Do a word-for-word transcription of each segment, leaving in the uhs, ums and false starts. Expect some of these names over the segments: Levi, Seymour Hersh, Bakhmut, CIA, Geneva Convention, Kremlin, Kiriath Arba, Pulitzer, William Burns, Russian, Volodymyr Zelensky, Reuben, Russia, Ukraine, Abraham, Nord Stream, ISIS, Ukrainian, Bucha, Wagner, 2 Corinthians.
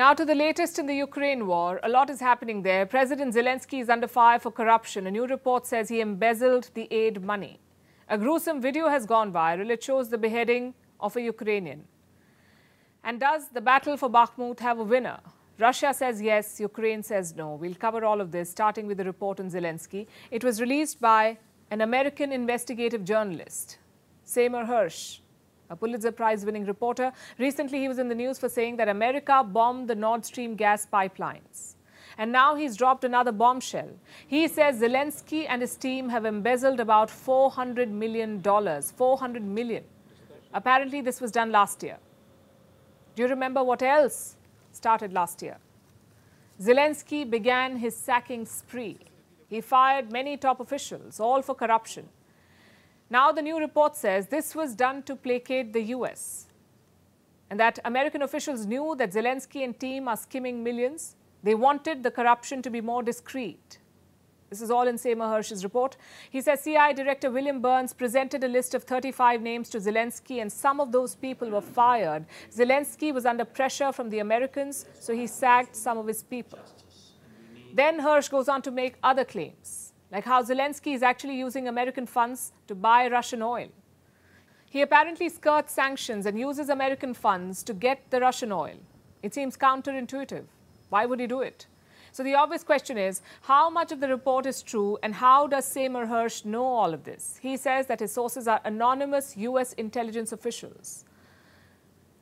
Now to the latest in the Ukraine war. A lot is happening there. President Zelensky is under fire for corruption. A new report says he embezzled the aid money. A gruesome video has gone viral. It shows the beheading of a Ukrainian. And does the battle for Bakhmut have a winner? Russia says yes, Ukraine says no. We'll cover all of this, starting with the report on Zelensky. It was released by an American investigative journalist, Seymour Hersh, a Pulitzer Prize-winning reporter. Recently, he was in the news for saying that America bombed the Nord Stream gas pipelines. And now he's dropped another bombshell. He says Zelensky and his team have embezzled about four hundred million dollars. four hundred million dollars. Apparently, this was done last year. Do you remember what else started last year? Zelensky began his sacking spree. He fired many top officials, all for corruption. Now the new report says this was done to placate the U S and that American officials knew that Zelensky and team are skimming millions. They wanted the corruption to be more discreet. This is all in Seymour Hersh's report. He says C I A Director William Burns presented a list of thirty-five names to Zelensky, and some of those people were fired. Zelensky was under pressure from the Americans, so he sacked some of his people. Then Hersh goes on to make other claims, like how Zelensky is actually using American funds to buy Russian oil. He apparently skirts sanctions and uses American funds to get the Russian oil. It seems counterintuitive. Why would he do it? So the obvious question is, how much of the report is true and how does Seymour Hersh know all of this? He says that his sources are anonymous U S intelligence officials.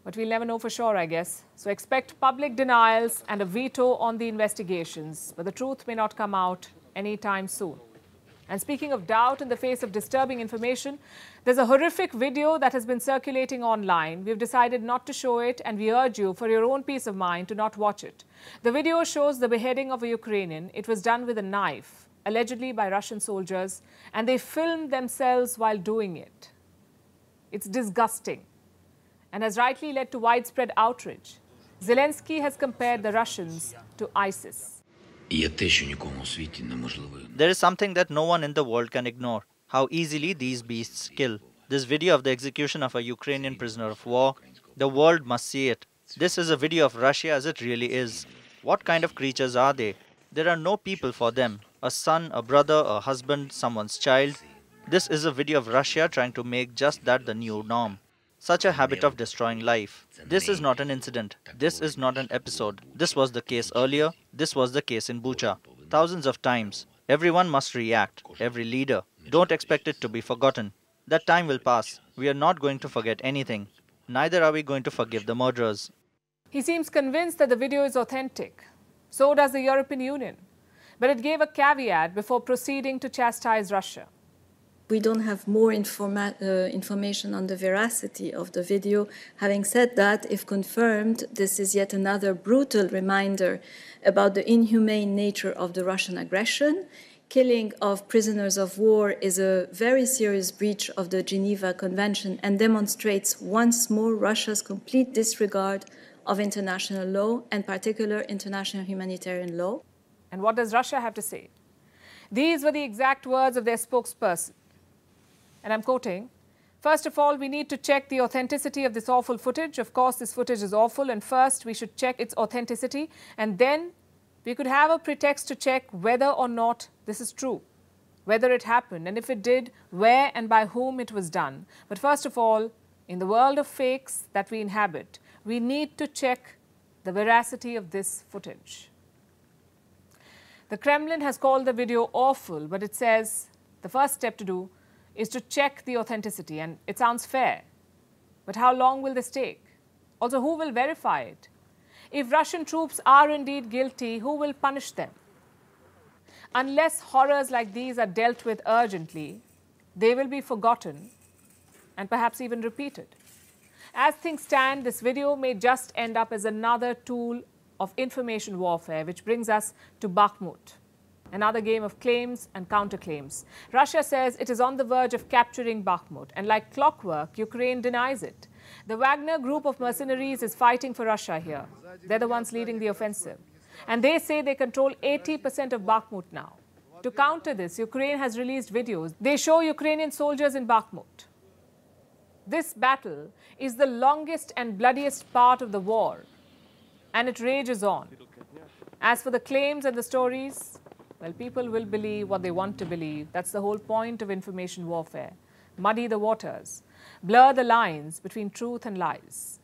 But we'll never know for sure, I guess. So expect public denials and a veto on the investigations. But the truth may not come out anytime soon. And speaking of doubt in the face of disturbing information, there's a horrific video that has been circulating online. We've decided not to show it, and we urge you, for your own peace of mind, to not watch it. The video shows the beheading of a Ukrainian. It was done with a knife, allegedly by Russian soldiers, and they filmed themselves while doing it. It's disgusting and has rightly led to widespread outrage. Zelensky has compared the Russians to ISIS. There is something that no one in the world can ignore: how easily these beasts kill. This video of the execution of a Ukrainian prisoner of war, the world must see it. This is a video of Russia as it really is. What kind of creatures are they? There are no people for them. A son, a brother, a husband, someone's child. This is a video of Russia trying to make just that the new norm. Such a habit of destroying life. This is not an incident. This is not an episode. This was the case earlier. This was the case in Bucha. Thousands of times. Everyone must react. Every leader. Don't expect it to be forgotten. That time will pass. We are not going to forget anything. Neither are we going to forgive the murderers. He seems convinced that the video is authentic. So does the European Union. But it gave a caveat before proceeding to chastise Russia. We don't have more informa uh, information on the veracity of the video. Having said that, if confirmed, this is yet another brutal reminder about the inhumane nature of the Russian aggression. Killing of prisoners of war is a very serious breach of the Geneva Convention and demonstrates once more Russia's complete disregard of international law, and particular international humanitarian law. And what does Russia have to say? These were the exact words of their spokesperson. And I'm quoting, "First of all, we need to check the authenticity of this awful footage. Of course, this footage is awful, and first we should check its authenticity, and then we could have a pretext to check whether or not this is true, whether it happened, and if it did, where and by whom it was done. But first of all, in the world of fakes that we inhabit, we need to check the veracity of this footage." The Kremlin has called the video awful, but it says the first step to do is to check the authenticity, and it sounds fair. But how long will this take? Also, who will verify it? If Russian troops are indeed guilty, who will punish them? Unless horrors like these are dealt with urgently, they will be forgotten and perhaps even repeated. As things stand, this video may just end up as another tool of information warfare, which brings us to Bakhmut. Another game of claims and counterclaims. Russia says it is on the verge of capturing Bakhmut, and like clockwork, Ukraine denies it. The Wagner group of mercenaries is fighting for Russia here. They're the ones leading the offensive. And they say they control eighty percent of Bakhmut now. To counter this, Ukraine has released videos. They show Ukrainian soldiers in Bakhmut. This battle is the longest and bloodiest part of the war. and it rages on. As for the claims and the stories, well, people will believe what they want to believe. That's the whole point of information warfare. Muddy the waters, blur the lines between truth and lies.